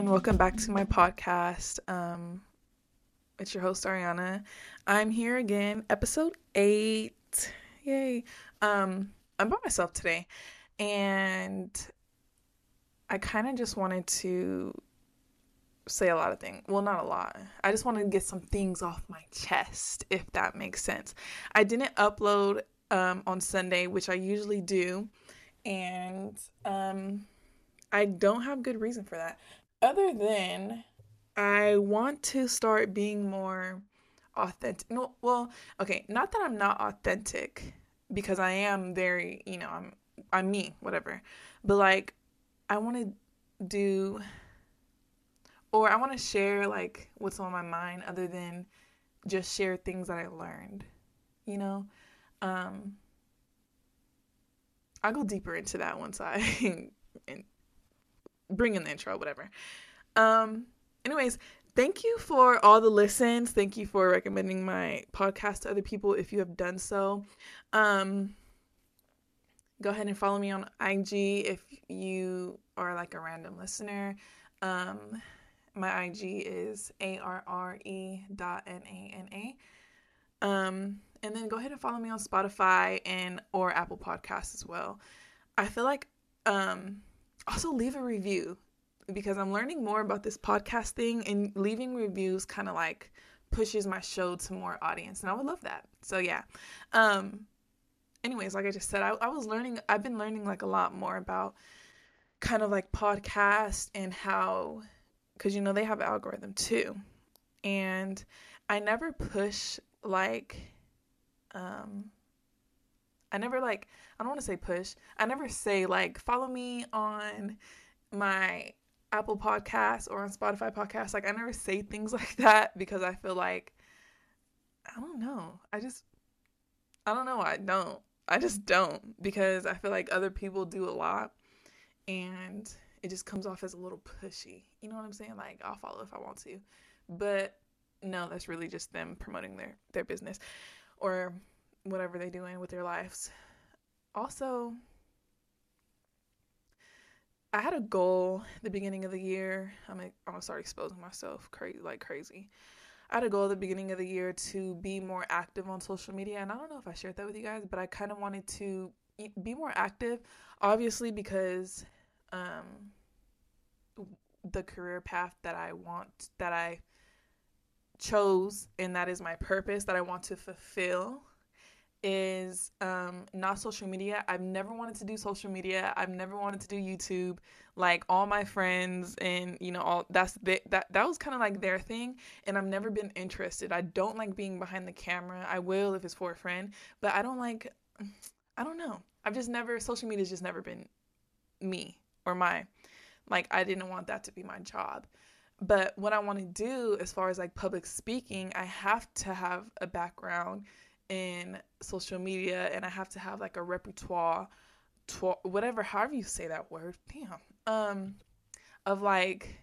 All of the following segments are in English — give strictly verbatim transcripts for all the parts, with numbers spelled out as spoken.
everyone. Welcome back to my podcast. Um, it's your host, Arreona. I'm here again, episode eight. Yay. Um, I'm by myself today, and I kind of just wanted to say a lot of things. Well, not a lot. I just wanted to get some things off my chest, if that makes sense. I didn't upload um, on Sunday, which I usually do, and um, I don't have good reason for that. Other than I want to start being more authentic. No, well, okay, not that I'm not authentic, because I am very, you know, I'm I'm me, whatever. But like, I want to do, or I want to share like what's on my mind, other than just share things that I learned, you know. Um, I'll go deeper into that once I and bring in the intro, whatever. Um, anyways, thank you for all the listens. Thank you for recommending my podcast to other people if you have done so. Um, go ahead and follow me on I G if you are like a random listener. Um, my I G is A R R E dot N A N A. Um, and then go ahead and follow me on Spotify and or Apple Podcasts as well. I feel like, um, also leave a review, because I'm learning more about this podcast thing, and leaving reviews kind of like pushes my show to more audience, and I would love that. So yeah. Um, anyways, like I just said, I, I was learning, I've been learning like a lot more about kind of like podcast and how, cause you know, they have an algorithm too. And I never push like, um, I never like, I don't want to say push. I never say like, follow me on my Apple Podcasts or on Spotify Podcasts. Like I never say things like that, because I feel like, I don't know. I just, I don't know why I don't. I just don't, because I feel like other people do a lot, and it just comes off as a little pushy. You know what I'm saying? Like, I'll follow if I want to. But no, that's really just them promoting their, their business or whatever they're doing with their lives. Also, I had a goal at the beginning of the year. I'm like, I'm gonna start exposing myself crazy, like crazy. I had a goal at the beginning of the year to be more active on social media. And I don't know if I shared that with you guys, but I kind of wanted to be more active, obviously, because um, the career path that I want, that I chose, and that is my purpose that I want to fulfill, is um not social media. I've never wanted to do social media. I've never wanted to do YouTube. Like all my friends and you know all that's the, that that was kind of like their thing, and I've never been interested. I don't like being behind the camera. I will if it's for a friend, but I don't like I don't know. I've just never social media's just never been me or my like I didn't want that to be my job. But what I want to do as far as like public speaking, I have to have a background in social media, and I have to have like a repertoire, tw- whatever, however you say that word, damn, um, of like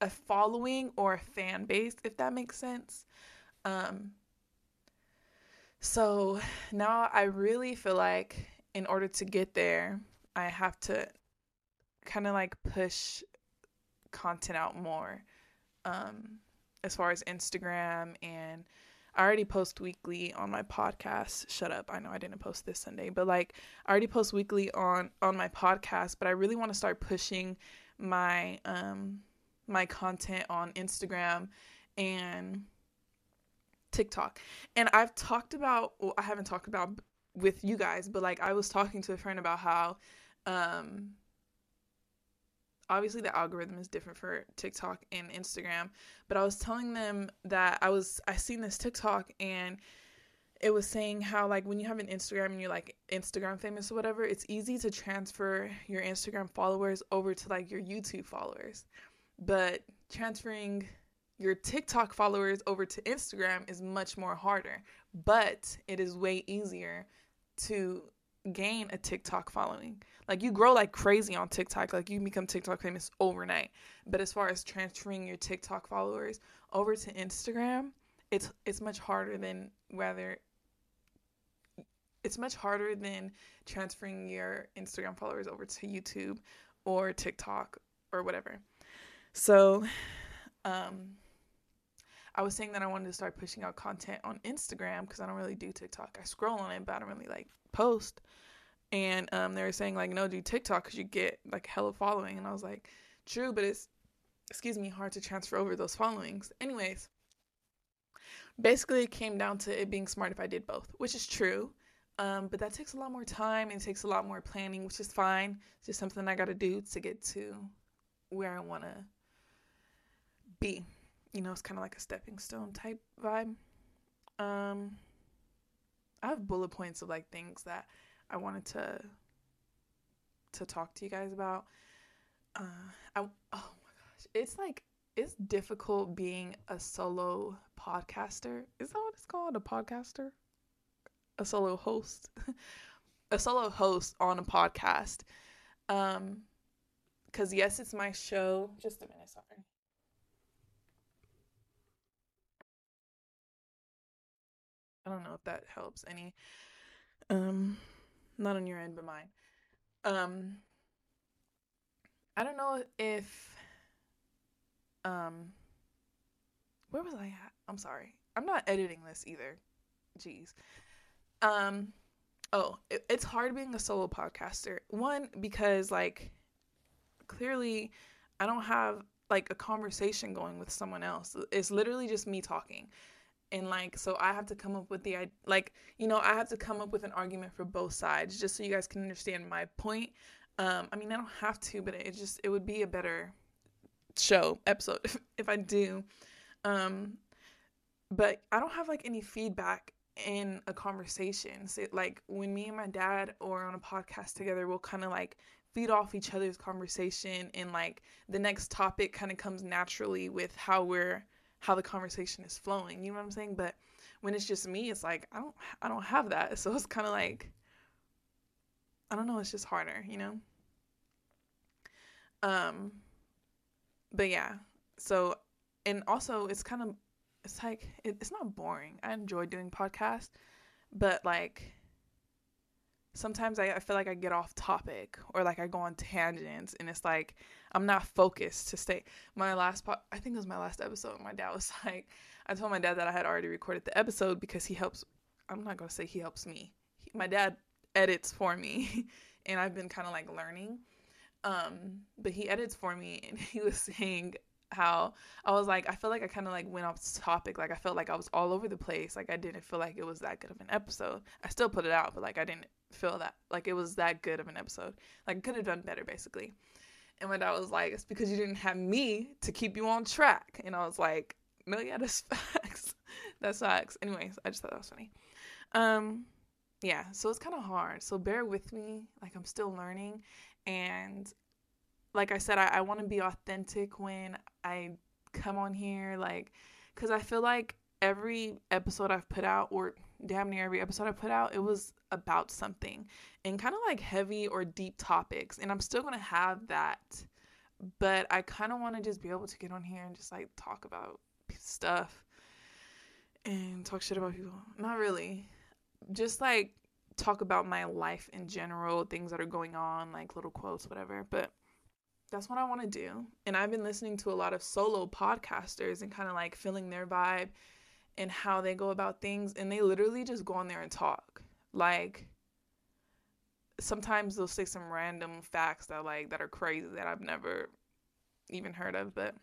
a following or a fan base, if that makes sense. Um, so now I really feel like in order to get there, I have to kind of like push content out more, um, as far as Instagram, and I already post weekly on my podcast. Shut up. I know I didn't post this Sunday, but like I already post weekly on, on my podcast, but I really want to start pushing my, um, my content on Instagram and TikTok. And I've talked about, well, I haven't talked about with you guys, but like I was talking to a friend about how, um, obviously the algorithm is different for TikTok and Instagram, but I was telling them that I was, I seen this TikTok, and it was saying how like when you have an Instagram and you're like Instagram famous or whatever, it's easy to transfer your Instagram followers over to like your YouTube followers, but transferring your TikTok followers over to Instagram is much more harder, but it is way easier to gain a TikTok following. Like you grow like crazy on TikTok, like you become TikTok famous overnight. But as far as transferring your TikTok followers over to Instagram, it's it's much harder than whether it's much harder than transferring your Instagram followers over to YouTube or TikTok or whatever. So um, I was saying that I wanted to start pushing out content on Instagram because I don't really do TikTok. I scroll on it, but I don't really, like, post. And um, they were saying, like, no, do TikTok because you get, like, hella following. And I was like, true, but it's, excuse me, hard to transfer over those followings. Anyways, basically it came down to it being smart if I did both, which is true. Um, but that takes a lot more time and it takes a lot more planning, which is fine. It's just something I got to do to get to where I want to be. You know, it's kind of like a stepping stone type vibe. Um, I have bullet points of, like, things that I wanted to to talk to you guys about. Uh, I, oh, my gosh. It's, like, it's difficult being a solo podcaster. Is that what it's called? A podcaster? A solo host, a solo host on a podcast. Um, cause yes, it's my show. Just a minute. Sorry. I don't know if that helps any, um, not on your end, but mine. Um, I don't know if, um, where was I at? I'm sorry. I'm not editing this either. Jeez. Um, oh, it, it's hard being a solo podcaster. One, because, like, clearly I don't have, like, a conversation going with someone else. It's literally just me talking. And, like, so I have to come up with the, like, you know, I have to come up with an argument for both sides just so you guys can understand my point. Um, I mean, I don't have to, but it just, it would be a better show episode if, if I do. Um, but I don't have, like, any feedback in a conversation. So, like, when me and my dad or on a podcast together, we'll kind of, like, feed off each other's conversation, and, like, the next topic kind of comes naturally with how we're how the conversation is flowing, you know what I'm saying? But when it's just me, it's like I don't I don't have that. So it's kind of like, I don't know, it's just harder, you know? Um but yeah. So, and also it's kind of It's like, it, it's not boring. I enjoy doing podcasts, but, like, sometimes I, I feel like I get off topic, or, like, I go on tangents, and it's like, I'm not focused to stay. My last, po- I think it was my last episode, my dad was like, I told my dad that I had already recorded the episode because he helps, I'm not going to say he helps me. He, my dad edits for me, and I've been kind of, like, learning, um, but he edits for me, and he was saying how I was like, I feel like I kind of, like, went off topic. Like, I felt like I was all over the place. Like, I didn't feel like it was that good of an episode. I still put it out, but, like, I didn't feel that, like, it was that good of an episode. Like, I could have done better, basically. And my dad was like, it's because you didn't have me to keep you on track. And I was like, no, yeah, that's facts. That's facts. Anyways, I just thought that was funny. Um, yeah, so it's kind of hard. So bear with me. Like, I'm still learning. And like I said, I, I want to be authentic when I come on here, like, because I feel like every episode I've put out, or damn near every episode I put out, it was about something, and kind of, like, heavy or deep topics, and I'm still going to have that, but I kind of want to just be able to get on here and just, like, talk about stuff, and talk shit about people, not really, just, like, talk about my life in general, things that are going on, like, little quotes, whatever, but that's what I want to do. And I've been listening to a lot of solo podcasters and kind of, like, feeling their vibe and how they go about things. And they literally just go on there and talk. Like, sometimes they'll say some random facts that, like, that are crazy that I've never even heard of. But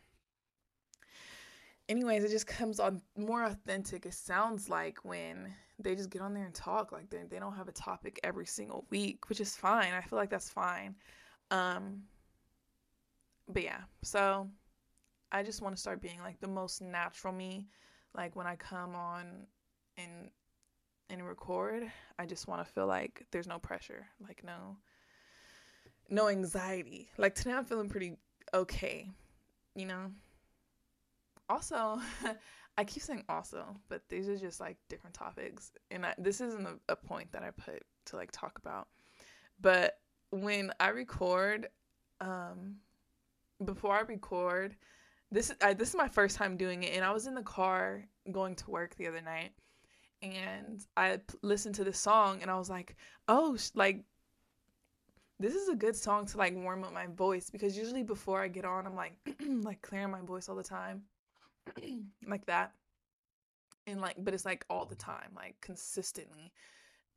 anyways, it just comes on more authentic. It sounds like when they just get on there and talk, like they they don't have a topic every single week, which is fine. I feel like that's fine. Um, But yeah, so I just want to start being, like, the most natural me. Like, when I come on and and record, I just want to feel like there's no pressure, like no, no anxiety. Like, today I'm feeling pretty okay, you know? Also, I keep saying also, but these are just, like, different topics. And I, this isn't a, a point that I put to, like, talk about. But when I record, um... before I record, this I, this is my first time doing it, and I was in the car going to work the other night, and I p- listened to this song, and I was like, oh, sh- like, this is a good song to, like, warm up my voice, because usually before I get on, I'm, like, like, clearing my voice all the time, like that, and, like, but it's, like, all the time, like, consistently,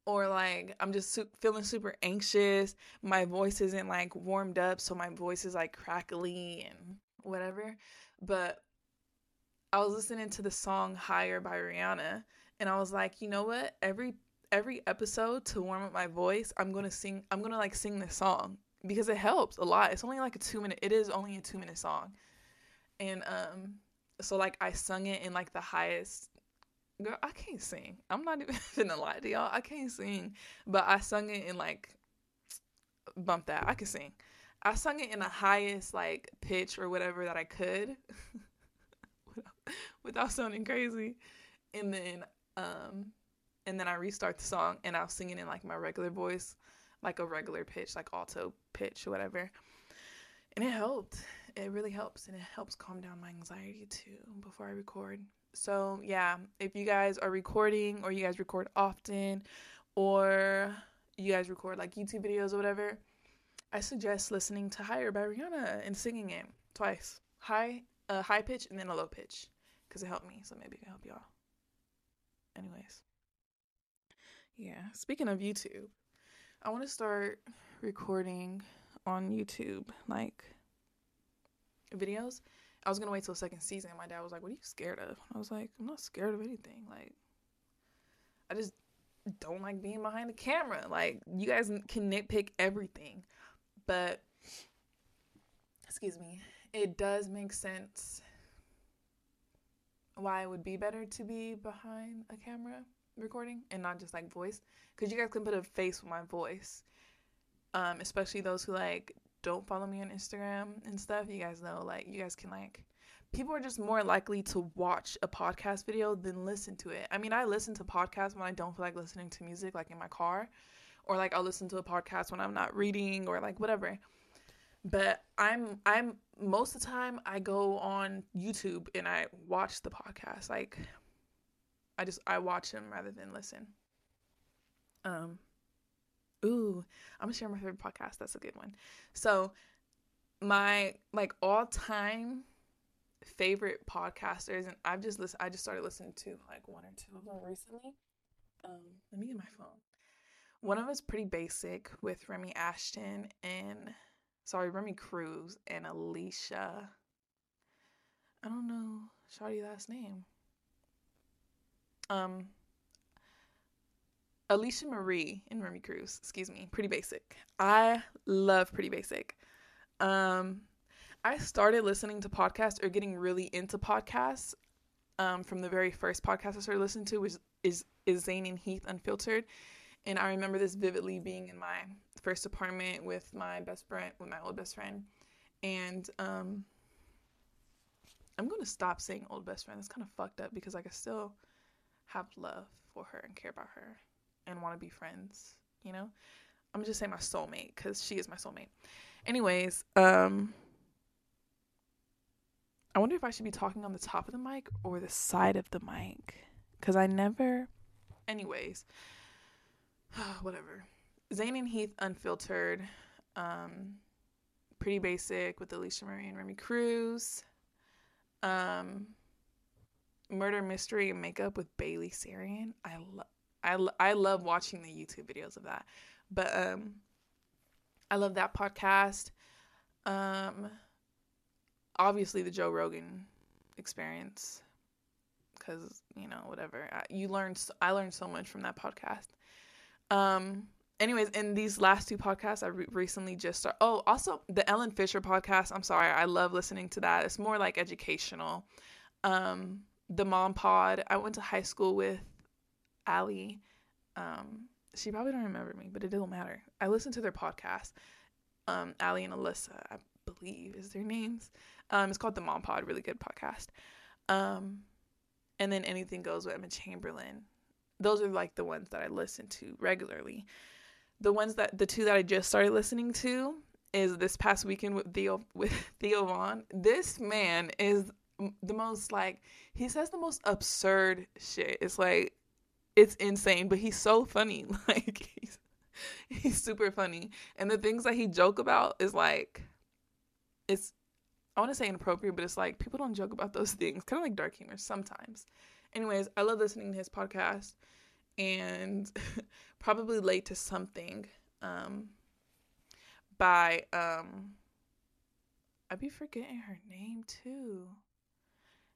or, like, I'm just su- feeling super anxious, my voice isn't, like, warmed up, so my voice is, like, crackly and whatever, but I was listening to the song Higher by Rihanna, and I was like, you know what, every every episode to warm up my voice, I'm going to sing, I'm going to like sing this song because it helps a lot. It's only like a two minute, it is only a two minute song. And, um, so like I sung it in like the highest, girl, I can't sing. I'm not even gonna lie to y'all. I can't sing, but I sung it in like, bump that. I can sing. I sung it in the highest like pitch or whatever that I could without, without sounding crazy. And then, um, And then I restart the song and I was singing in like my regular voice, like a regular pitch, like alto pitch or whatever. And it helped. It really helps. And it helps calm down my anxiety too before I record. So yeah, if you guys are recording or you guys record often or you guys record like YouTube videos or whatever, I suggest listening to Higher by Rihanna and singing it twice. High, a uh, high pitch and then a low pitch, because it helped me. So maybe it can help y'all. Anyways. Yeah, speaking of YouTube, I want to start recording on YouTube, like, videos. I was going to wait till second season. My dad was like, what are you scared of? I was like, I'm not scared of anything. Like, I just don't like being behind the camera. Like, you guys can nitpick everything. But, excuse me, it does make sense why it would be better to be behind a camera recording and not just like voice, because you guys can put a face with my voice, um especially those who like don't follow me on Instagram and stuff. You guys know, like, you guys can, like, people are just more likely to watch a podcast video than listen to it. I mean, I listen to podcasts when I don't feel like listening to music, like in my car, or like I'll listen to a podcast when I'm not reading or like whatever. But I'm I'm most of the time I go on YouTube and I watch the podcast, like I just, I watch them rather than listen. Um, ooh, I'm gonna share my favorite podcast. That's a good one. So my, like, all time favorite podcasters, and I've just listened, I just started listening to like one or two of them recently. Um, let me get my phone. One of them is Pretty Basic with Remi Ashton and, sorry, Remi Cruz and Alicia. I don't know Shawty's last name. Um, Alicia Marie and Remi Cruz, excuse me, Pretty Basic. I love Pretty Basic. Um, I started listening to podcasts or getting really into podcasts, um, from the very first podcast I started listening to, which is, is Zane and Heath Unfiltered. And I remember this vividly, being in my first apartment with my best friend, with my old best friend. And, um, I'm going to stop saying old best friend. That's kind of fucked up because, like, I still have love for her and care about her and want to be friends, you know? I'm just saying my soulmate, because she is my soulmate. Anyways, um, I wonder if I should be talking on the top of the mic or the side of the mic, because I never, anyways, whatever. Zane and Heath Unfiltered, um, Pretty Basic with Alicia Marie and Remi Cruz, um, Murder Mystery and Makeup with Bailey Sarian. I love I, lo- I love watching the YouTube videos of that. But um I love that podcast. Um obviously the Joe Rogan Experience, cuz, you know, whatever. I, you learn so, I learned so much from that podcast. Um anyways, in these last two podcasts I re- recently just started. Oh, also the Ellen Fisher podcast. I'm sorry. I love listening to that. It's more like educational. Um The Mom Pod. I went to high school with Allie. Um, she probably don't remember me, but it doesn't matter. I listened to their podcast. Um, Allie and Alyssa, I believe, is their names. Um, it's called The Mom Pod. Really good podcast. Um, and then Anything Goes with Emma Chamberlain. Those are like the ones that I listen to regularly. The ones that the two that I just started listening to is This Past Weekend with Theo with Theo Von. This man is the most, like, he says the most absurd shit. It's like, it's insane, but he's so funny. Like, he's, He's super funny. And the things that he joke about is like, it's, I want to say inappropriate, but it's like, people don't joke about those things. Kind of like dark humor sometimes. Anyways, I love listening to his podcast. And Probably Late to Something um, by, um, I'd be forgetting her name too.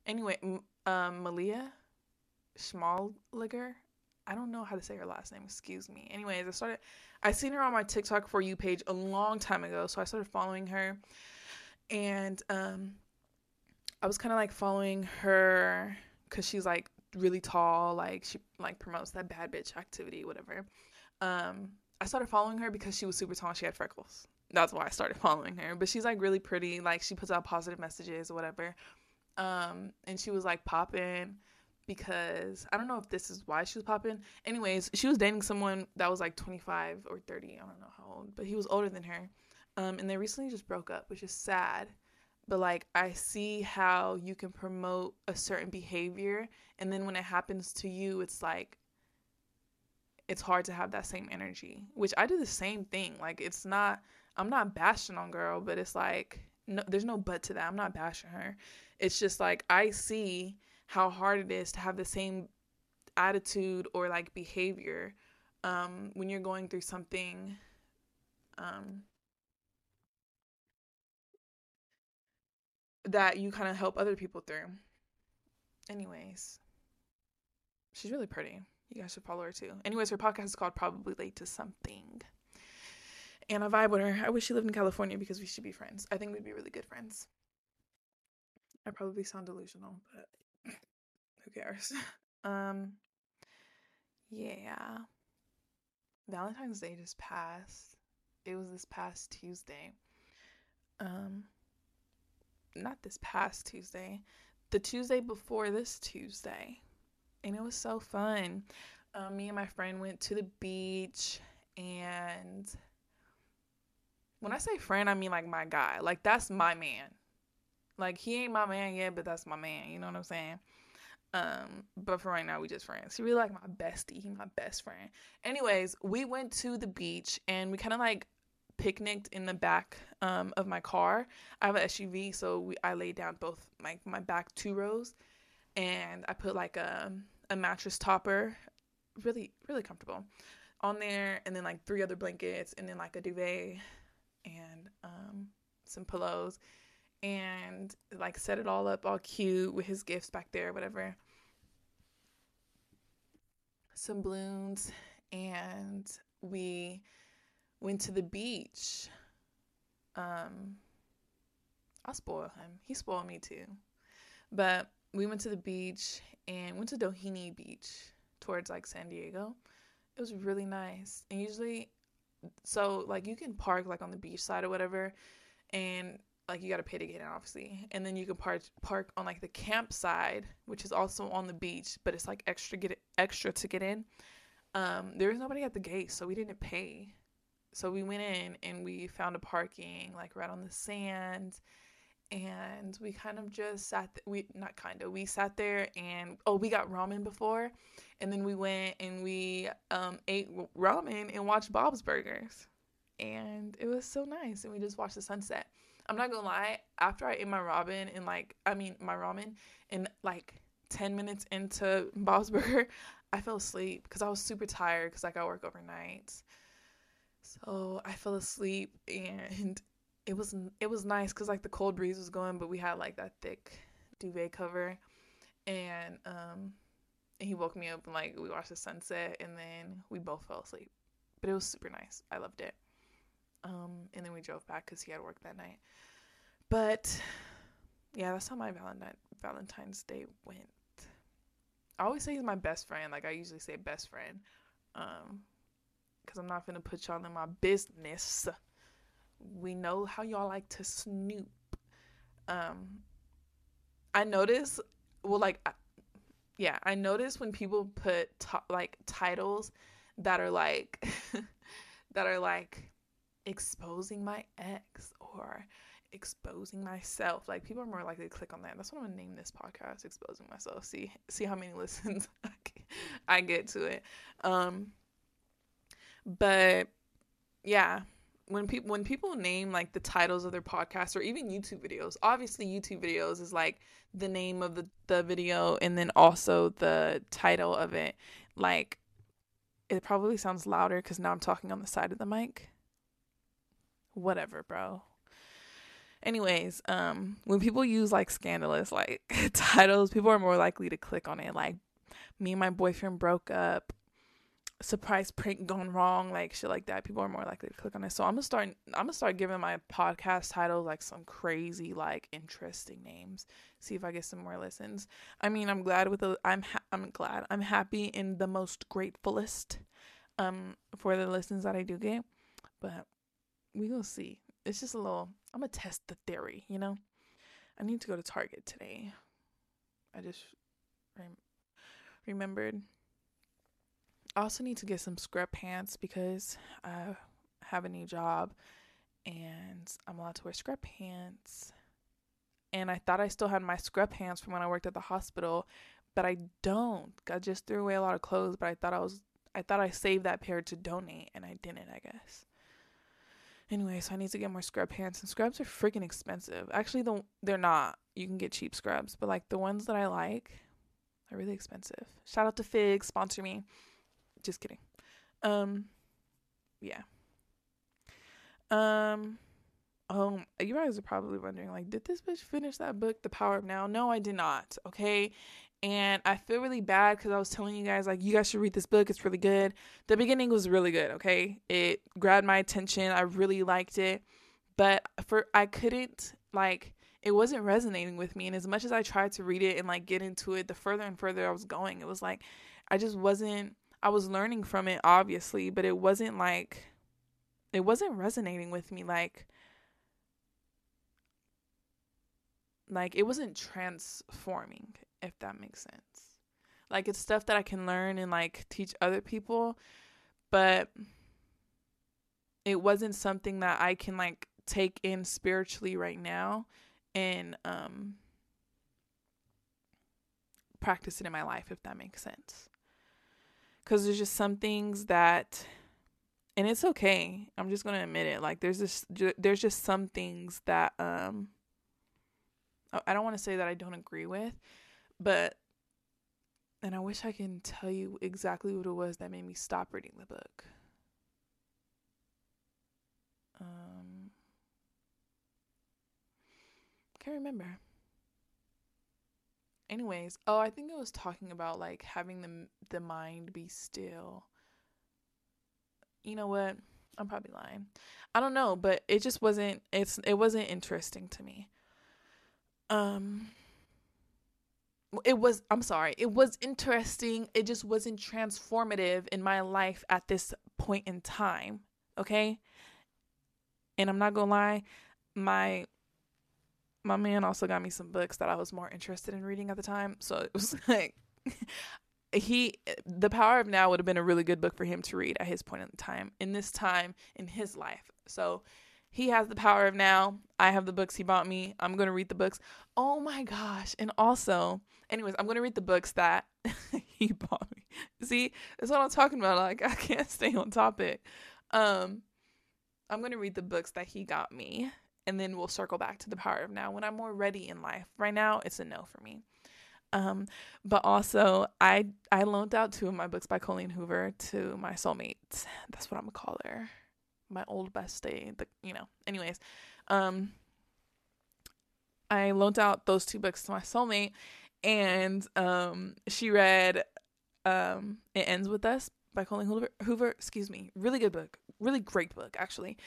Anyway, um, Malia Schmalliger. I don't know how to say her last name. Excuse me. Anyways, I started, I seen her on my TikTok For You page a long time ago. So I started following her. And um, I was kind of like following her because she's like really tall. Like she like promotes that bad bitch activity, whatever. Um, I started following her because she was super tall and she had freckles. That's why I started following her. But she's like really pretty. Like she puts out positive messages or whatever. Um, and she was like popping because I don't know if this is why she was popping. Anyways, she was dating someone that was like twenty-five or thirty. I don't know how old, but he was older than her. Um, and they recently just broke up, which is sad. But like, I see how you can promote a certain behavior. And then when it happens to you, it's like, it's hard to have that same energy, which I do the same thing. Like, it's not, I'm not bashing on girl, but it's like, no, there's no but to that. I'm not bashing her. It's just like, I see how hard it is to have the same attitude or like behavior um, when you're going through something. Um, that you kind of help other people through. Anyways, she's really pretty. You guys should follow her too. Anyways, her podcast is called Probably Late to Something. And I vibe with her. I wish she lived in California because we should be friends. I think we'd be really good friends. I probably sound delusional, but who cares? Um, yeah. Valentine's Day just passed. It was this past Tuesday. Um, not this past Tuesday. The Tuesday before this Tuesday. And it was so fun. Um, me and my friend went to the beach, and when I say friend, I mean like my guy. Like, that's my man. Like, he ain't my man yet, but that's my man. You know what I'm saying? Um, but for right now, we just friends. He really like my bestie. He my best friend. Anyways, we went to the beach, and we kind of like picnicked in the back um, of my car. I have an S U V, so we, I laid down both my, my back two rows, and I put like a, a mattress topper, really, really comfortable, on there, and then like three other blankets, and then like a duvet, and um some pillows, and like set it all up all cute with his gifts back there, whatever, some balloons, and we went to the beach. um I spoiled him, he spoiled me too, but we went to the beach and went to Doheny Beach towards like San Diego. It was really nice. And usually, so like you can park like on the beach side or whatever, and like you got to pay to get in, obviously, and then you can park park on like the campside, which is also on the beach, but it's like extra get extra to get in. Um there was nobody at the gate, so we didn't pay. So we went in and we found a parking like right on the sand, and we kind of just sat th- we not kind of we sat there, and oh, we got ramen before, and then we went and we um ate ramen and watched Bob's Burgers, and it was so nice, and we just watched the sunset. I'm not gonna lie, after I ate my ramen and like I mean my ramen and like ten minutes into Bob's Burger, I fell asleep because I was super tired because like I work overnight, so I fell asleep. And It was it was nice because, like, the cold breeze was going, but we had, like, that thick duvet cover. And um, he woke me up, and, like, we watched the sunset, and then we both fell asleep. But it was super nice. I loved it. Um, and then we drove back because he had work that night. But, yeah, that's how my Valentine, Valentine's Day went. I always say he's my best friend. Like, I usually say best friend. Um, because I'm not going to put y'all in my business. We know how y'all like to snoop. Um, I notice, well, like, I, yeah, I notice when people put to- like titles that are like, that are like exposing my ex or exposing myself. Like, people are more likely to click on that. That's what I'm gonna name this podcast, Exposing Myself. See, see how many listens I get to it. Um, But yeah, when people when people name like the titles of their podcasts or even YouTube videos, obviously YouTube videos is like the name of the, the video and then also the title of it. Like, it probably sounds louder because now I'm talking on the side of the mic. Whatever, bro. Anyways, um, when people use like scandalous like titles, people are more likely to click on it. Like, me and my boyfriend broke up, surprise prank gone wrong, like shit like that. People are more likely to click on it. So I'm gonna start. I'm gonna start giving my podcast titles like some crazy, like interesting names. See if I get some more listens. I mean, I'm glad with the. I'm ha- I'm glad. I'm happy and the most gratefulest, um, for the listens that I do get. But we gonna see. It's just a little. I'm gonna test the theory, you know? I need to go to Target today. I just rem- remembered. I also need to get some scrub pants because I have a new job and I'm allowed to wear scrub pants. And I thought I still had my scrub pants from when I worked at the hospital, but I don't. I just threw away a lot of clothes, but I thought I was, I thought I saved that pair to donate, and I didn't, I guess. Anyway, so I need to get more scrub pants, and scrubs are freaking expensive. Actually, the, they're not. You can get cheap scrubs, but like the ones that I like are really expensive. Shout out to Figs, sponsor me. Just kidding. Um, yeah. Um, oh, you guys are probably wondering, like, did this bitch finish that book, The Power of Now? No, I did not, okay? And I feel really bad because I was telling you guys, like, you guys should read this book. It's really good. The beginning was really good, okay? It grabbed my attention. I really liked it. But for I couldn't, like, it wasn't resonating with me. And as much as I tried to read it and, like, get into it, the further and further I was going, it was like, I just wasn't. I was learning from it, obviously, but it wasn't like, it wasn't resonating with me. Like, like it wasn't transforming, if that makes sense. Like, it's stuff that I can learn and like teach other people, but it wasn't something that I can like take in spiritually right now and um, practice it in my life, if that makes sense. Because there's just some things that, and it's okay, I'm just going to admit it, like, there's just, there's just some things that, um, I don't want to say that I don't agree with, but, and I wish I can tell you exactly what it was that made me stop reading the book. Um, can't remember. Anyways, oh, I think I was talking about, like, having the the mind be still. You know what? I'm probably lying. I don't know, but it just wasn't, it's, it wasn't interesting to me. Um, it was, I'm sorry, it was interesting. It just wasn't transformative in my life at this point in time, okay? And I'm not gonna lie, my... My man also got me some books that I was more interested in reading at the time. So it was like, he, The Power of Now would have been a really good book for him to read at his point in time, in this time, in his life. So he has The Power of Now. I have the books he bought me. I'm going to read the books. Oh my gosh. And also, anyways, I'm going to read the books that he bought me. See, that's what I'm talking about. Like, I can't stay on topic. Um, I'm going to read the books that he got me. And then we'll circle back to The Power of Now when I'm more ready in life. Right now, it's a no for me. Um, but also, I I loaned out two of my books by Colleen Hoover to my soulmate. That's what I'm going to call her. My old bestie. The, you know, anyways. Um, I loaned out those two books to my soulmate. And um, she read um, It Ends With Us by Colleen Hoover. Hoover, excuse me. Really good book. Really great book, actually.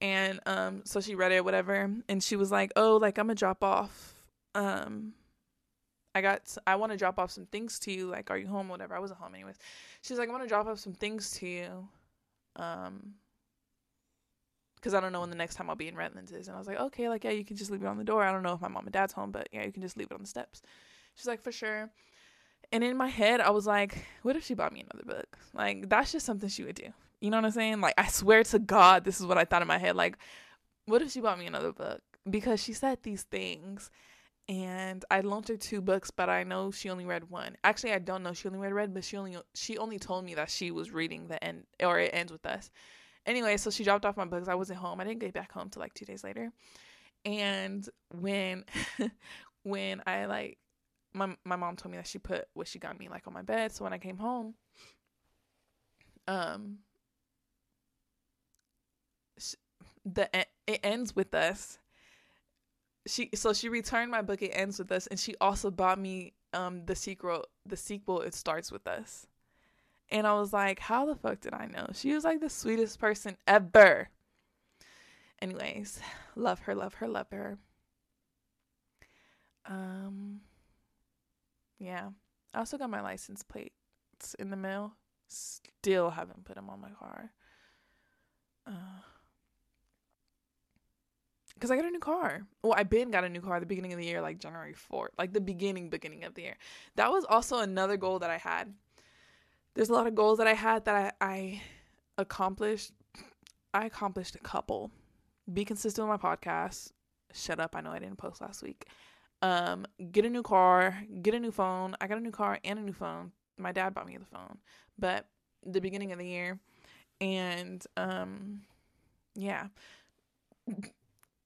And, um, so she read it, whatever. And she was like, oh, like, I'm gonna drop off. Um, I got, I want to drop off some things to you. Like, are you home? Whatever. I wasn't home anyways. She was like, I want to drop off some things to you. Um, cause I don't know when the next time I'll be in Redlands is. And I was like, okay, like, yeah, you can just leave it on the door. I don't know if my mom and dad's home, but yeah, you can just leave it on the steps. She's like, for sure. And in my head, I was like, what if she bought me another book? Like, that's just something she would do. You know what I'm saying? Like, I swear to God, this is what I thought in my head. Like, what if she bought me another book? Because she said these things. and I loaned her two books, but I know she only read one. Actually, I don't know. She only read red, but she only she only told me that she was reading the end or It Ends With Us. Anyway, so she dropped off my books. I wasn't home. I didn't get back home till like two days later. And when when I like my my mom told me that she put what she got me like on my bed. So when I came home, um, the It Ends With Us. She so she returned my book It Ends With Us, and she also bought me um the sequel the sequel It Starts With Us. And I was like, how the fuck did I know? She was like the sweetest person ever. Anyways, love her, love her, love her. Um, yeah. I also got my license plates in the mail. Still haven't put them on my car. Uh, because I got a new car. Well, I been got a new car at the beginning of the year, like January fourth. Like the beginning, beginning of the year. That was also another goal that I had. There's a lot of goals that I had that I, I accomplished. I accomplished a couple. Be consistent with my podcast. Shut up. I know I didn't post last week. Um, get a new car. Get a new phone. I got a new car and a new phone. My dad bought me the phone. But the beginning of the year. And um, yeah.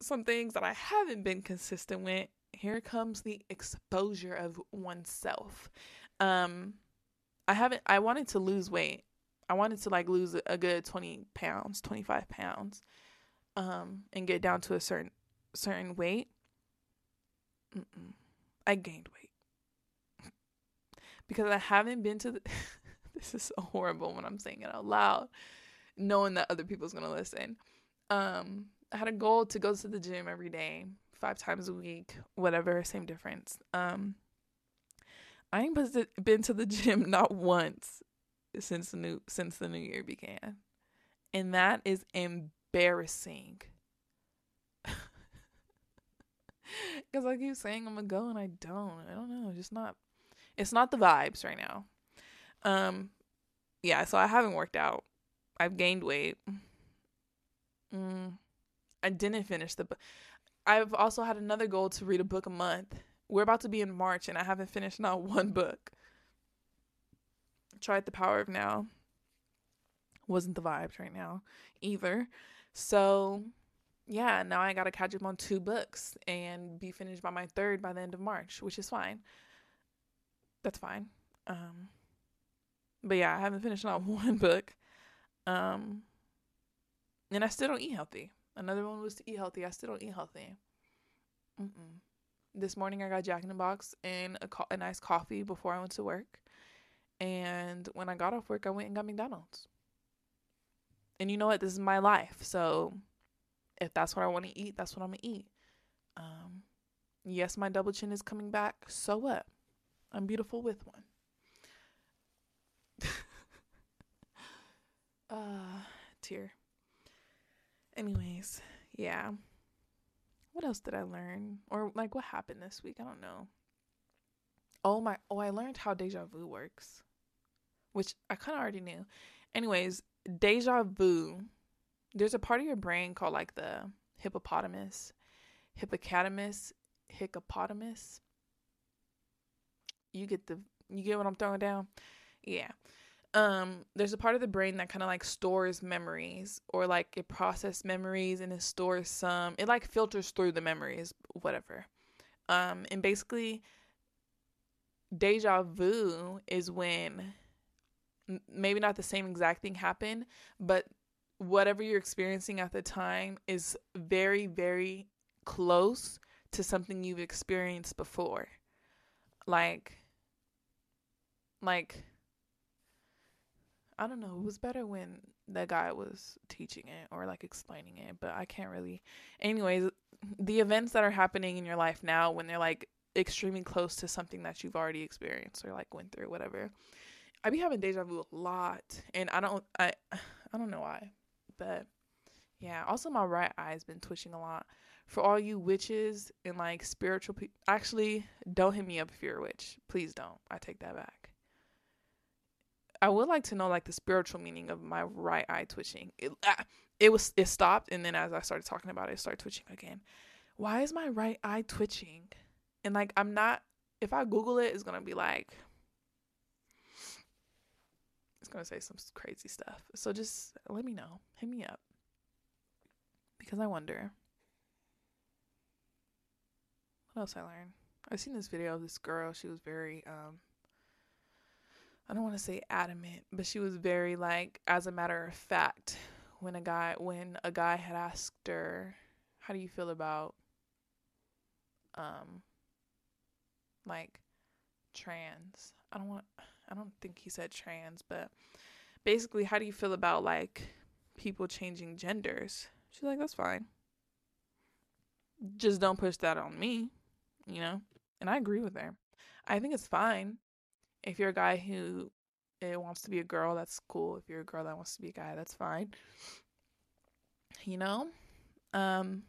Some things that I haven't been consistent with. Here comes the exposure of oneself. Um, I haven't, I wanted to lose weight. I wanted to like lose a good twenty pounds, twenty-five pounds, um, and get down to a certain, certain weight. Mm-mm. I gained weight because I haven't been to the, this is so horrible when I'm saying it out loud, knowing that other people's going to listen. Um, I had a goal to go to the gym every day, five times a week, whatever, same difference. Um, I ain't been to the gym not once since the new since the new year began, and that is embarrassing. Because I keep saying I'm gonna go and I don't. I don't know. Just not. It's not the vibes right now. Um, yeah. So I haven't worked out. I've gained weight. Mm. I didn't finish the book. I've also had another goal to read a book a month. We're about to be in March, and I haven't finished not one book. Tried The Power of Now. Wasn't the vibes right now either. So, yeah, now I got to catch up on two books and be finished by my third by the end of March, which is fine. That's fine. Um, but, yeah, I haven't finished not one book. Um, and I still don't eat healthy. Another one was to eat healthy. I still don't eat healthy. Mm-mm. This morning I got Jack in the Box and a, co- a nice coffee before I went to work. And when I got off work, I went and got McDonald's. And you know what? This is my life. So if that's what I want to eat, that's what I'm going to eat. Um, yes, my double chin is coming back. So what? I'm beautiful with one. uh, tear. Anyways, yeah. What else did I learn? Or like what happened this week? I don't know. Oh my, oh, I learned how deja vu works, which I kind of already knew. Anyways, deja vu, there's a part of your brain called like the hippopotamus, hippocamus, hippopotamus. You get the, you get what I'm throwing down? Yeah. Um, there's a part of the brain that kind of like stores memories, or like it processes memories and it stores some, it like filters through the memories, whatever. Um, and basically deja vu is when maybe not the same exact thing happened, but whatever you're experiencing at the time is very, very close to something you've experienced before. Like, like, I don't know. It was better when the guy was teaching it or like explaining it, but I can't really. Anyways, the events that are happening in your life now, when they're like extremely close to something that you've already experienced or like went through, whatever. I be having deja vu a lot, and I don't, I, I don't know why, but yeah. Also, my right eye's been twitching a lot. For all you witches and like spiritual people, actually, don't hit me up if you're a witch. Please don't. I take that back. I would like to know like the spiritual meaning of my right eye twitching. It, it was, it stopped, and then as I started talking about it, it started twitching again. Why is my right eye twitching? And, like, I'm not, if I Google it, it's going to be, like, it's going to say some crazy stuff. So just let me know. Hit me up. Because I wonder. What else I learned? I've seen this video of this girl. She was very, um, I don't want to say adamant, but she was very, like, as a matter of fact, when a guy, when a guy had asked her, how do you feel about, um, like, trans? I don't want, I don't think he said trans, but basically, how do you feel about, like, people changing genders? She's like, that's fine. Just don't push that on me, you know? And I agree with her. I think it's fine. If you're a guy who it wants to be a girl, that's cool. If you're a girl that wants to be a guy, that's fine. You know? Um,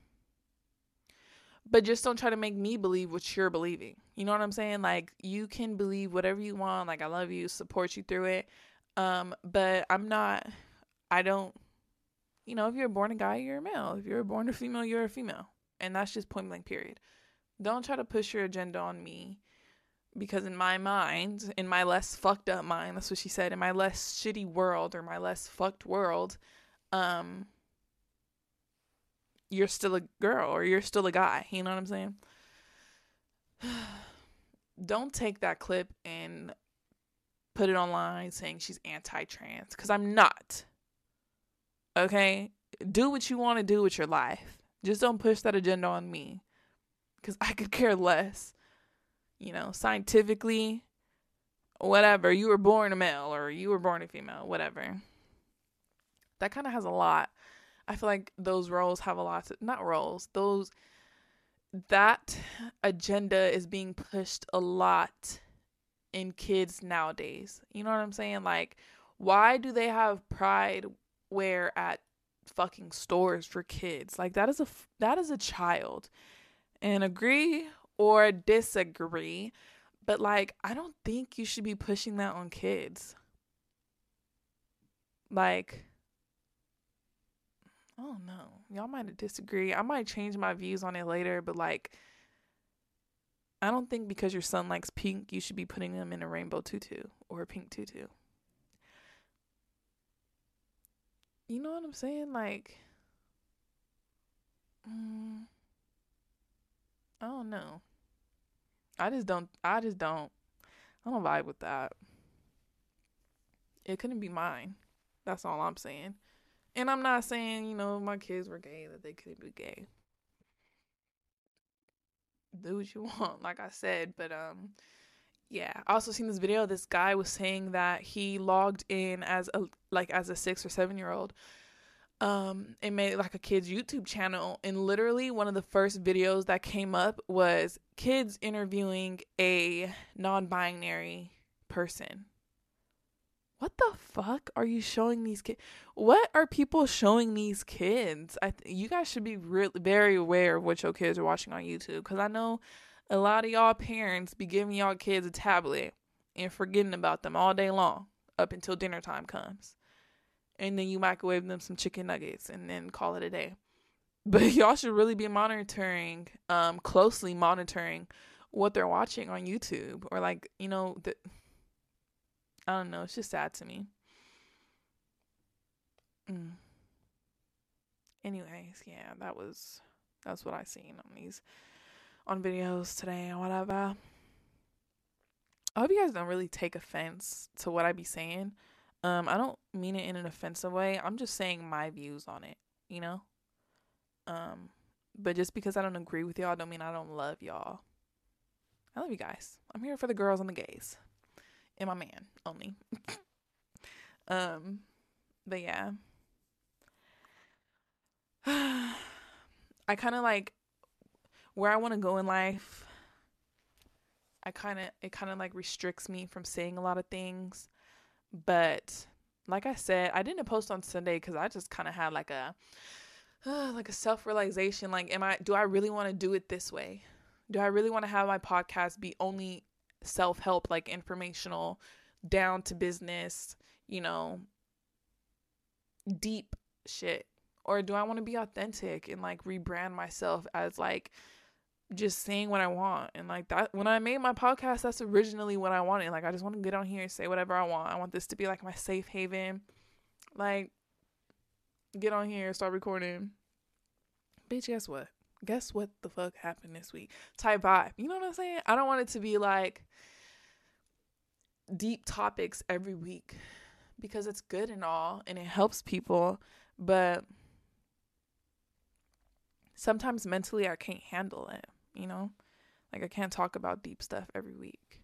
but just don't try to make me believe what you're believing. You know what I'm saying? Like, you can believe whatever you want. Like, I love you, support you through it. Um, but I'm not, I don't, you know, if you're born a guy, you're a male. If you're born a female, you're a female. And that's just point blank, period. Don't try to push your agenda on me. Because in my mind, in my less fucked up mind, that's what she said, in my less shitty world or my less fucked world, um, you're still a girl or you're still a guy. You know what I'm saying? Don't take that clip and put it online saying she's anti-trans, because I'm not. Okay? Do what you want to do with your life. Just don't push that agenda on me, because I could care less. You know, scientifically, whatever, you were born a male or you were born a female, whatever. That kind of has a lot. I feel like those roles have a lot to, not roles, those, that agenda is being pushed a lot in kids nowadays. You know what I'm saying? Like, why do they have pride wear at fucking stores for kids? Like, that is a, that is a child. And agree or disagree, but like, I don't think you should be pushing that on kids. Like, I don't know. Y'all might disagree. I might change my views on it later, but like, I don't think because your son likes pink, you should be putting him in a rainbow tutu or a pink tutu. You know what I'm saying? Like, mm, I don't know. I just don't, I just don't, I don't vibe with that. It couldn't be mine. That's all I'm saying. And I'm not saying, you know, my kids were gay, that they couldn't be gay. Do what you want, like I said. But, um, yeah. I also seen this video. This guy was saying that he logged in as a, like, as a six or seven year old. Um, and made like a kids YouTube channel, and literally one of the first videos that came up was kids interviewing a non-binary person. What the fuck are you showing these kids? What are people showing these kids? I th- you guys should be re- very aware of what your kids are watching on YouTube, because I know a lot of y'all parents be giving y'all kids a tablet and forgetting about them all day long up until dinner time comes. And then you microwave them some chicken nuggets and then call it a day. But y'all should really be monitoring, um, closely monitoring what they're watching on YouTube. Or like, you know, the, I don't know. It's just sad to me. Mm. Anyways, yeah, that was, that's what I seen on these, on videos today and whatever. I hope you guys don't really take offense to what I be saying. Um, I don't mean it in an offensive way. I'm just saying my views on it, you know? Um, but just because I don't agree with y'all don't mean I don't love y'all. I love you guys. I'm here for the girls and the gays. And my man, only. um, but yeah. I kind of like, where I want to go in life, I kind of, it kind of like restricts me from saying a lot of things. But like I said, I didn't post on Sunday because I just kind of had like a, uh, like a self-realization. Like, am I, do I really want to do it this way? Do I really want to have my podcast be only self-help, like informational, down to business, you know, deep shit? Or do I want to be authentic and like rebrand myself as like just saying what I want. And like that, when I made my podcast, that's originally what I wanted. Like, I just want to get on here and say whatever I want. I want this to be like my safe haven. Like, get on here, start recording. Bitch, guess what? Guess what the fuck happened this week? Type vibe. You know what I'm saying? I don't want it to be like deep topics every week, because it's good and all, and it helps people, but sometimes mentally I can't handle it, you know? Like, I can't talk about deep stuff every week.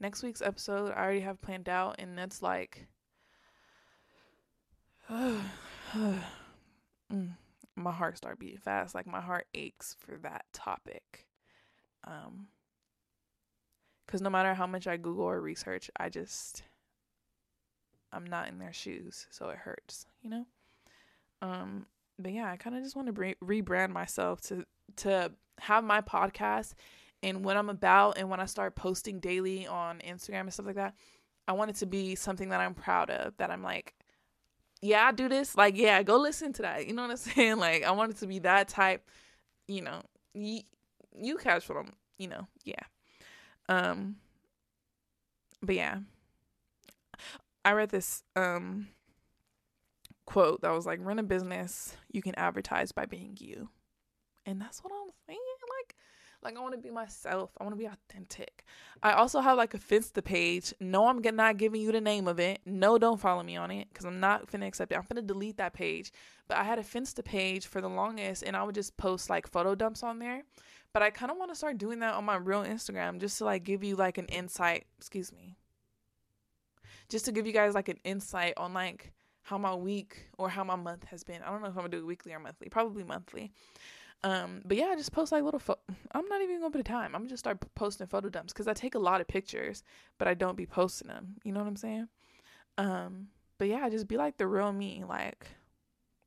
Next week's episode, I already have planned out, and that's like, uh, uh, mm, my heart started beating fast. Like, my heart aches for that topic. Um, because no matter how much I Google or research, I just, I'm not in their shoes, so it hurts, you know? Um, but yeah, I kind of just want to re- rebrand myself to, to have my podcast and what I'm about. And when I start posting daily on Instagram and stuff like that, I want it to be something that I'm proud of, that I'm like, yeah, I do this. Like, yeah, go listen to that. You know what I'm saying? Like, I want it to be that type, you know, you, you catch what I'm, you know? Yeah. Um, but yeah, I read this, um, quote that was like, run a business you can advertise by being you. And that's what I'm saying. Like, like I want to be myself. I want to be authentic. I also have like a Finsta page. No, I'm not giving you the name of it. No, don't follow me on it, because I'm not finna accept it. I'm finna delete that page. But I had a Finsta page for the longest, and I would just post like photo dumps on there. But I kind of want to start doing that on my real Instagram, just to like give you like an insight, excuse me, just to give you guys like an insight on like how my week or how my month has been. I don't know if I'm gonna do it weekly or monthly, probably monthly. Um, but yeah, I just post like little, fo- I'm not even gonna put a time. I'm gonna just start posting photo dumps, because I take a lot of pictures, but I don't be posting them. You know what I'm saying? Um, but yeah, I just be like the real me. Like,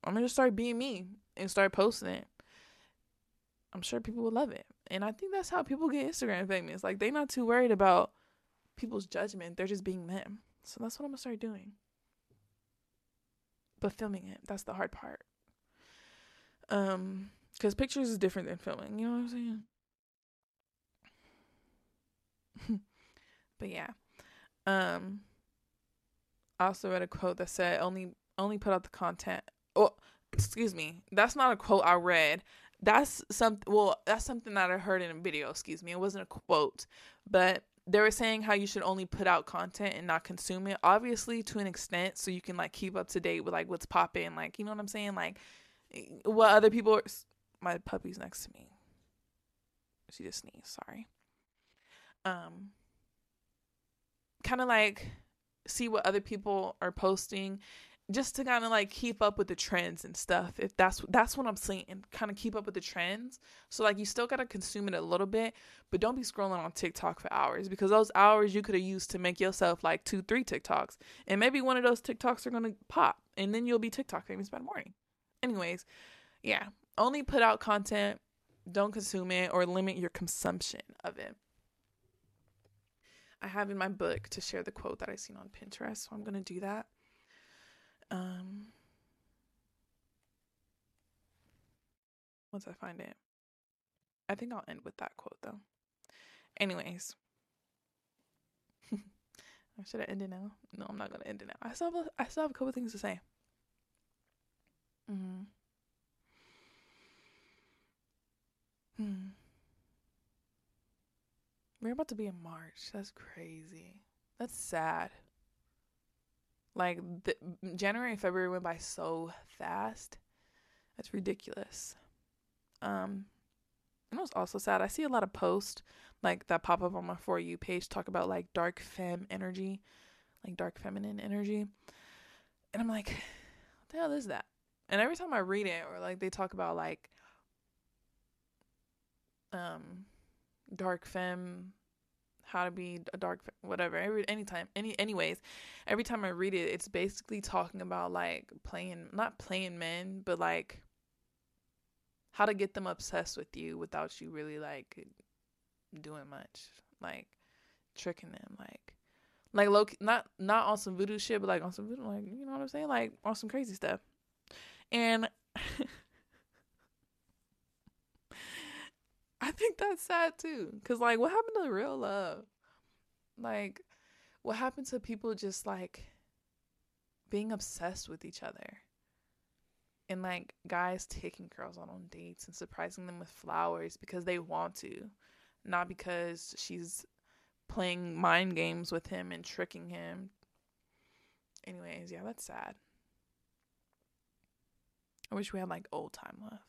I'm gonna just start being me and start posting it. I'm sure people will love it. And I think that's how people get Instagram famous. Like, they're not too worried about people's judgment. They're just being them. So that's what I'm gonna start doing. But filming it, that's the hard part. Um, because pictures is different than filming, you know what I'm saying? But yeah. Um, I also read a quote that said, only only put out the content. Oh, excuse me. That's not a quote I read. That's some, well, that's something that I heard in a video, excuse me. It wasn't a quote, but they were saying how you should only put out content and not consume it, obviously, to an extent, so you can like keep up to date with like what's popping, like, you know what I'm saying? Like, what other people are... My puppy's next to me. She just sneezed, sorry. Um, kind of like see what other people are posting, just to kind of like keep up with the trends and stuff. If that's, that's what I'm saying, and kind of keep up with the trends. So like, you still got to consume it a little bit, but don't be scrolling on TikTok for hours, because those hours you could have used to make yourself like two, three TikToks, and maybe one of those TikToks are going to pop, and then you'll be TikTok famous by the morning. Anyways. Yeah. Only put out content. Don't consume it, or limit your consumption of it. I have in my book to share the quote that I seen on Pinterest, so I'm going to do that. Um, once I find it, I think I'll end with that quote though. Anyways, should I end it now? No, I'm not gonna end it now. I still have a, I still have a couple things to say. Mm-hmm. Hmm. We're about to be in March. That's crazy. That's sad. Like, the, January and February went by so fast. That's ridiculous. Um, and it was also sad. I see a lot of posts, like, that pop up on my For You page, talk about, like, dark femme energy, like, dark feminine energy. And I'm like, what the hell is that? And every time I read it, or, like, they talk about, like, um, dark femme, how to be a dark, whatever, every, anytime, any, anyways, every time I read it, it's basically talking about, like, playing, not playing men, but, like, how to get them obsessed with you without you really, like, doing much, like, tricking them, like, like, low, not, not on some voodoo shit, but, like, on some voodoo, like, you know what I'm saying, like, on some crazy stuff, and I think think that's sad too, because like, what happened to real love? Like, what happened to people just like being obsessed with each other, and like guys taking girls out on dates and surprising them with flowers because they want to, not because she's playing mind games with him and tricking him. Anyways, yeah, that's sad. I wish we had like old time love.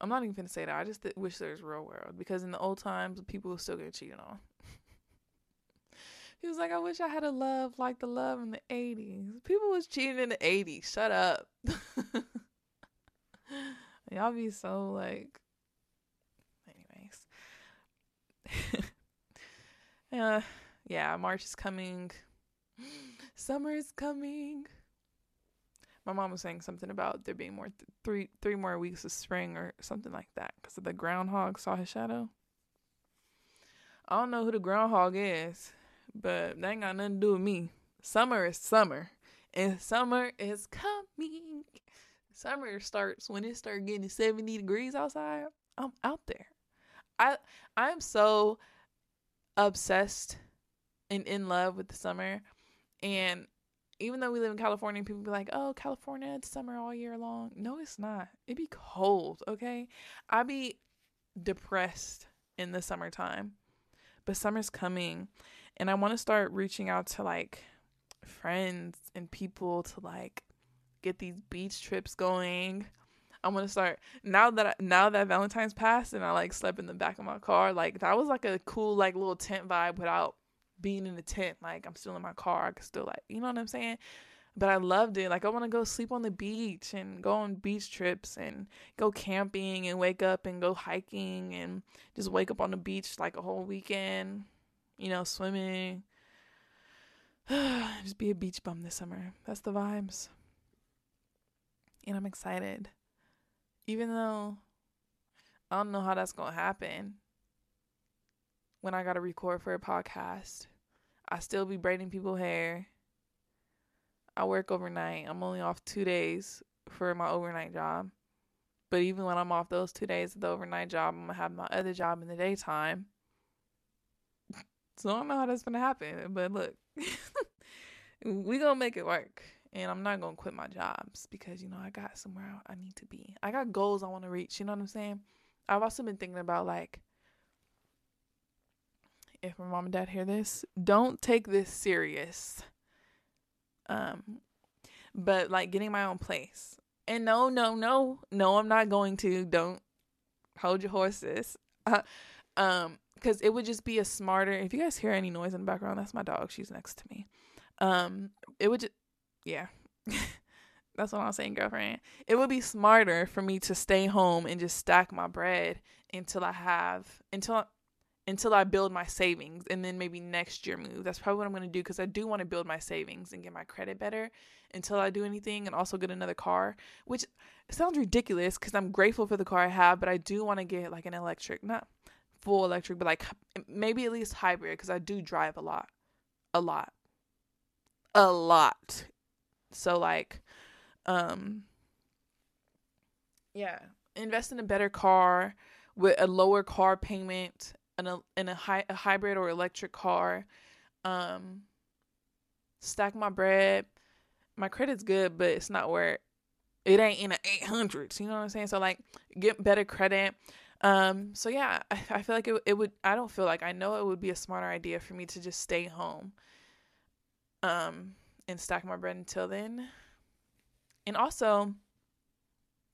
I'm not even gonna say that. I just th- wish there was real world, because in the old times, people were still getting cheated on. He was like, I wish I had a love like the love in the eighties. People was cheating in the eighties. Shut up. Y'all be so like. Anyways. uh, yeah, March is coming. Summer is coming. My mom was saying something about there being more th- three three more weeks of spring or something like that because of the groundhog saw his shadow. I don't know who the groundhog is, but that ain't got nothing to do with me. Summer is summer, and summer is coming. Summer starts when it starts getting seventy degrees outside. I'm out there. I I'm so obsessed and in love with the summer, and even though we live in California, people be like, oh, California, it's summer all year long. No, it's not. It be cold, okay? I be depressed in the summertime. But summer's coming. And I want to start reaching out to, like, friends and people to, like, get these beach trips going. I want to start. Now that I, now that Valentine's passed and I, like, slept in the back of my car, like, that was, like, a cool, like, little tent vibe without being in the tent. Like, I'm still in my car, I could still, like, you know what I'm saying? But I loved it. Like, I want to go sleep on the beach and go on beach trips and go camping and wake up and go hiking and just wake up on the beach like a whole weekend, you know, swimming. Just be a beach bum this summer. That's the vibes, and I'm excited, even though I don't know how that's gonna happen. When I gotta record for a podcast, I still be braiding people's hair. I work overnight. I'm only off two days for my overnight job. But even when I'm off those two days of the overnight job, I'm gonna have my other job in the daytime. So I don't know how that's gonna happen. But look, we gonna make it work. And I'm not gonna quit my jobs because, you know, I got somewhere I need to be. I got goals I wanna reach, you know what I'm saying? I've also been thinking about, like, if my mom and dad hear this, don't take this serious. Um, but like getting my own place. And no, no, no, no, I'm not going to. Don't hold your horses. Uh, um, because it would just be a smarter. If you guys hear any noise in the background, that's my dog. She's next to me. Um, it would just, yeah. That's what I'm saying, girlfriend. It would be smarter for me to stay home and just stack my bread until I have until. I, until I build my savings, and then maybe next year move. That's probably what I'm going to do, because I do want to build my savings and get my credit better until I do anything, and also get another car, which sounds ridiculous because I'm grateful for the car I have, but I do want to get like an electric, not full electric, but like maybe at least hybrid, because I do drive a lot, a lot, a lot. So like, um, yeah, invest in a better car with a lower car payment, in a in a, hi- a hybrid or electric car, um, stack my bread. My credit's good, but it's not where it ain't in the eight hundreds. You know what I'm saying? So like, get better credit. Um, so yeah, I, I feel like it it would. I don't feel like I know it would be a smarter idea for me to just stay home, um, and stack my bread until then. And also,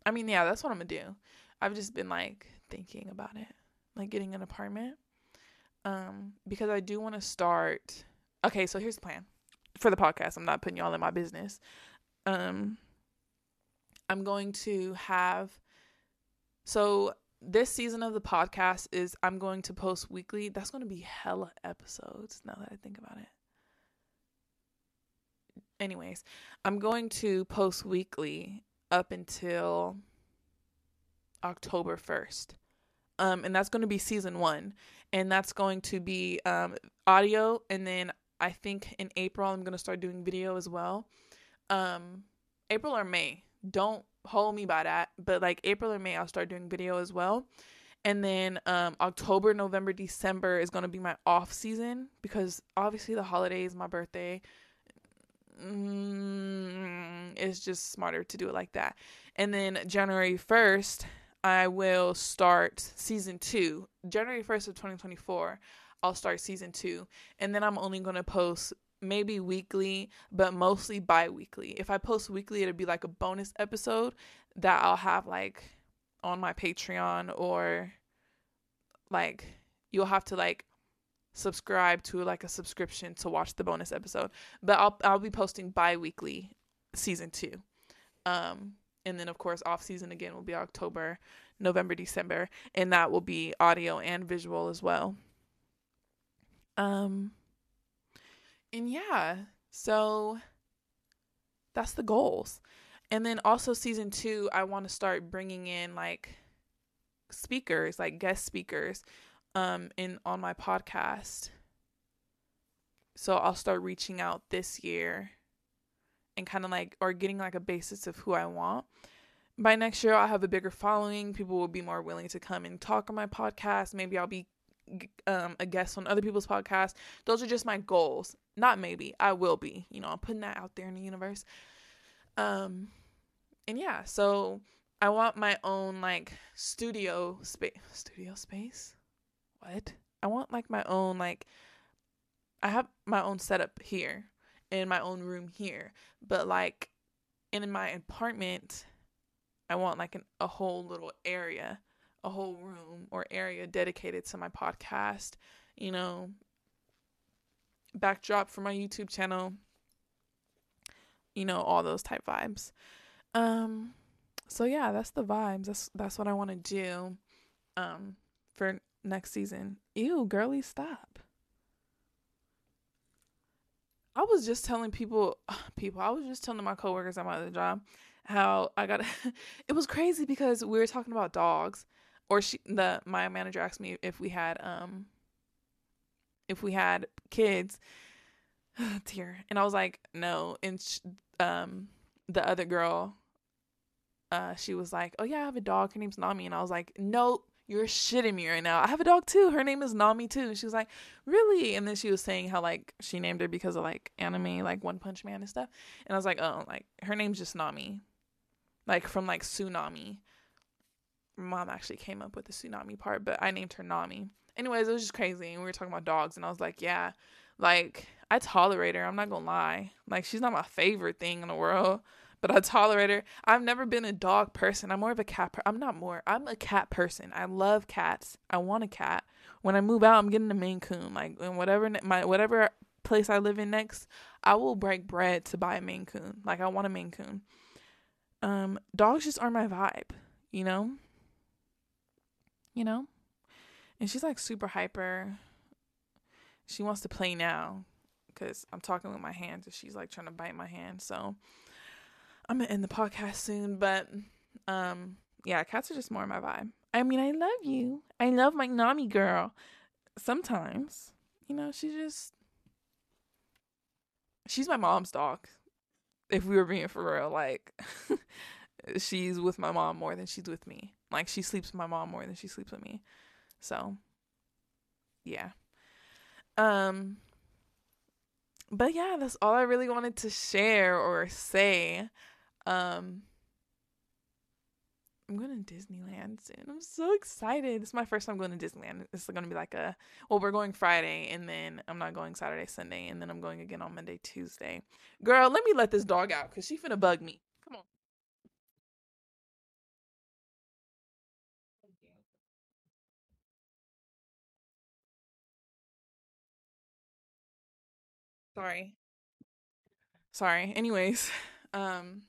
I mean, yeah, that's what I'm gonna do. I've just been like thinking about it. Like getting an apartment, um, because I do want to start. Okay, so here's the plan for the podcast. I'm not putting y'all in my business. Um, I'm going to have, so this season of the podcast is I'm going to post weekly. That's going to be hella episodes now that I think about it. Anyways, I'm going to post weekly up until October first. Um, and that's going to be season one, and that's going to be, um, audio. And then I think in April, I'm going to start doing video as well. Um, April or May, don't hold me by that, but like April or May, I'll start doing video as well. And then um, October, November, December is going to be my off season because obviously the holidays, my birthday, mm, it's just smarter to do it like that. And then January first, I will start season two. January first of twenty twenty-four, I'll start season two. And then I'm only going to post maybe weekly, but mostly bi-weekly. If I post weekly, it'll be like a bonus episode that I'll have like on my Patreon, or like you'll have to like subscribe to like a subscription to watch the bonus episode. But I'll I'll be posting bi-weekly season two. Um and then of course off season again will be October, November, December, and that will be audio and visual as well. Um and yeah, so that's the goals. And then also season two, I want to start bringing in like speakers, like guest speakers, um, in on my podcast. So I'll start reaching out this year and kind of like, or getting like a basis of who I want. By next year, I'll have a bigger following. People will be more willing to come and talk on my podcast. Maybe I'll be um, a guest on other people's podcasts. Those are just my goals. Not maybe, I will be, you know, I'm putting that out there in the universe. Um, and yeah, so I want my own like studio space, studio space. What? I want like my own, like I have my own setup here and my own room here, but like in my apartment, I want like an, a whole little area, a whole room or area dedicated to my podcast, you know, backdrop for my YouTube channel. You know, all those type vibes. Um, so yeah, that's the vibes. That's, that's what I want to do, um, for next season. Ew, girly, stop. I was just telling people, people, I was just telling my coworkers at my other job how I got, it was crazy because we were talking about dogs, or she, the, my manager asked me if we had, um, if we had kids, tear. And I was like, no. And sh- um the other girl, uh she was like, oh yeah, I have a dog, her name's Nami. And I was like, no, you're shitting me right now, I have a dog too, her name is Nami too. And she was like, really? And then she was saying how like she named her because of like anime, like One Punch Man and stuff. And I was like, oh, like her name's just Nami, like from like tsunami. Mom actually came up with the tsunami part, but I named her Nami. Anyways, it was just crazy, and we were talking about dogs, and I was like, yeah, like I tolerate her. I'm not gonna lie. Like, she's not my favorite thing in the world, but I tolerate her. I've never been a dog person. I'm more of a cat. Per- I'm not more. I'm a cat person. I love cats. I want a cat. When I move out, I'm getting a Maine Coon. Like, in whatever my whatever place I live in next, I will break bread to buy a Maine Coon. Like, I want a Maine Coon. Um, dogs just are my vibe. You know. You know. And she's like super hyper. She wants to play now, because I'm talking with my hands and she's like trying to bite my hand. So I'm gonna end the podcast soon, but um yeah, cats are just more my vibe. I mean, I love you, I love my Nami girl. Sometimes, you know, she just she's my mom's dog, if we were being for real. Like she's with my mom more than she's with me. Like, she sleeps with my mom more than she sleeps with me. So yeah. um But yeah, that's all I really wanted to share or say. Um, I'm going to Disneyland soon. I'm so excited. This is my first time going to Disneyland. It's going to be like a, well, we're going Friday, and then I'm not going Saturday, Sunday, and then I'm going again on Monday, Tuesday. Girl, let me let this dog out, because she finna bug me. Come on. Sorry. Sorry. Anyways, um,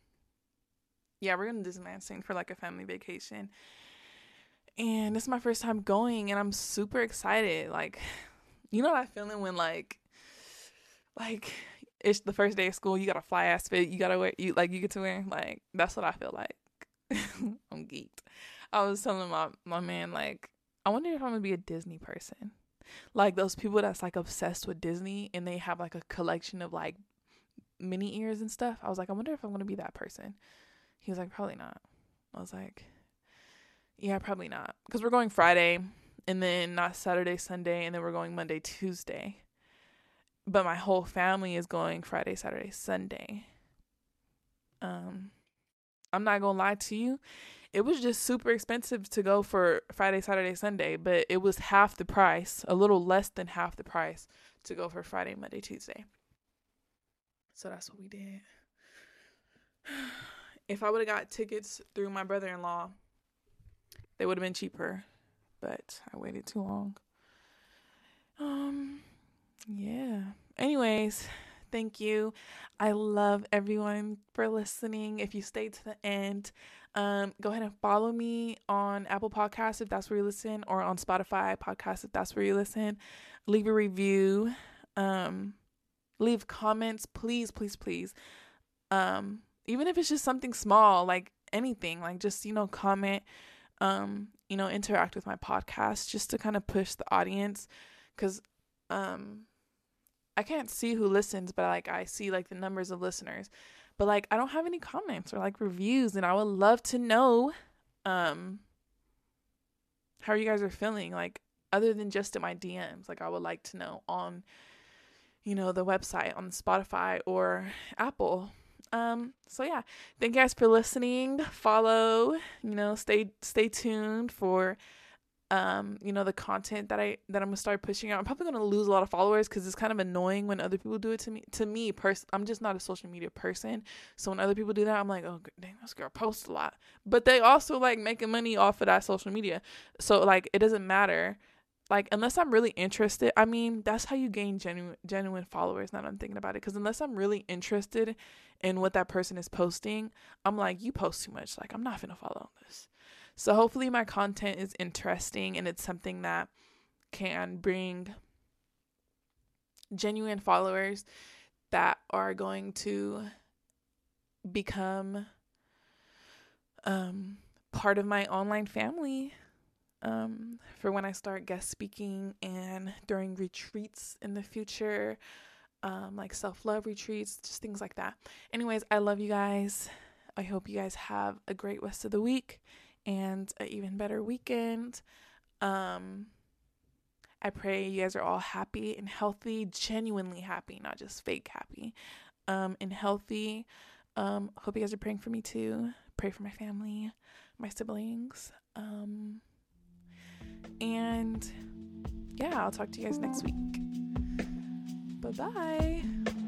yeah, we're going to Disneyland soon for like a family vacation. And this is my first time going, and I'm super excited. Like, you know that feeling when like, like it's the first day of school, you got a fly ass fit, you got to wear, you like you get to wear, like that's what I feel like. I'm geeked. I was telling my, my man, like, I wonder if I'm going to be a Disney person. Like those people that's like obsessed with Disney and they have like a collection of like mini ears and stuff. I was like, I wonder if I'm going to be that person. He was like, probably not. I was like, Yeah, probably not. Because we're going Friday, and then not Saturday, Sunday, and then we're going Monday, Tuesday. But my whole family is going Friday, Saturday, Sunday. Um, I'm not going to lie to you. It was just super expensive to go for Friday, Saturday, Sunday, but it was half the price, a little less than half the price to go for Friday, Monday, Tuesday. So that's what we did. If I would have got tickets through my brother-in-law, they would have been cheaper, but I waited too long. Um, yeah. Anyways, thank you. I love everyone for listening. If you stayed to the end, um, go ahead and follow me on Apple Podcasts if that's where you listen, or on Spotify Podcasts if that's where you listen. Leave a review. Um, leave comments, please, please, please. Um, even if it's just something small, like anything, like just, you know, comment, um, you know, interact with my podcast just to kind of push the audience. Cause, um, I can't see who listens, but like I see like the numbers of listeners, but like I don't have any comments or like reviews, and I would love to know, um, how you guys are feeling, like other than just in my D Ms. Like I would like to know on, you know, the website, on Spotify or Apple. Um, so yeah, thank you guys for listening. Follow, you know, stay, stay tuned for, um, you know, the content that I, that I'm gonna start pushing out. I'm probably gonna lose a lot of followers, cause it's kind of annoying when other people do it to me, to me person. I'm just not a social media person. So when other people do that, I'm like, oh dang, this girl posts a lot, but they also like making money off of that social media. So like, it doesn't matter. Like, unless I'm really interested, I mean, that's how you gain genuine, genuine followers. Now that I'm thinking about it, because unless I'm really interested in what that person is posting, I'm like, you post too much. Like, I'm not finna follow this. So hopefully my content is interesting and it's something that can bring genuine followers that are going to become um, part of my online family. Um, for when I start guest speaking and during retreats in the future, um, like self-love retreats, just things like that. Anyways, I love you guys. I hope you guys have a great rest of the week and an even better weekend. Um, I pray you guys are all happy and healthy, genuinely happy, not just fake happy, um, and healthy. Um, hope you guys are praying for me too. Pray for my family, my siblings, um... And yeah, I'll talk to you guys next week. Bye-bye.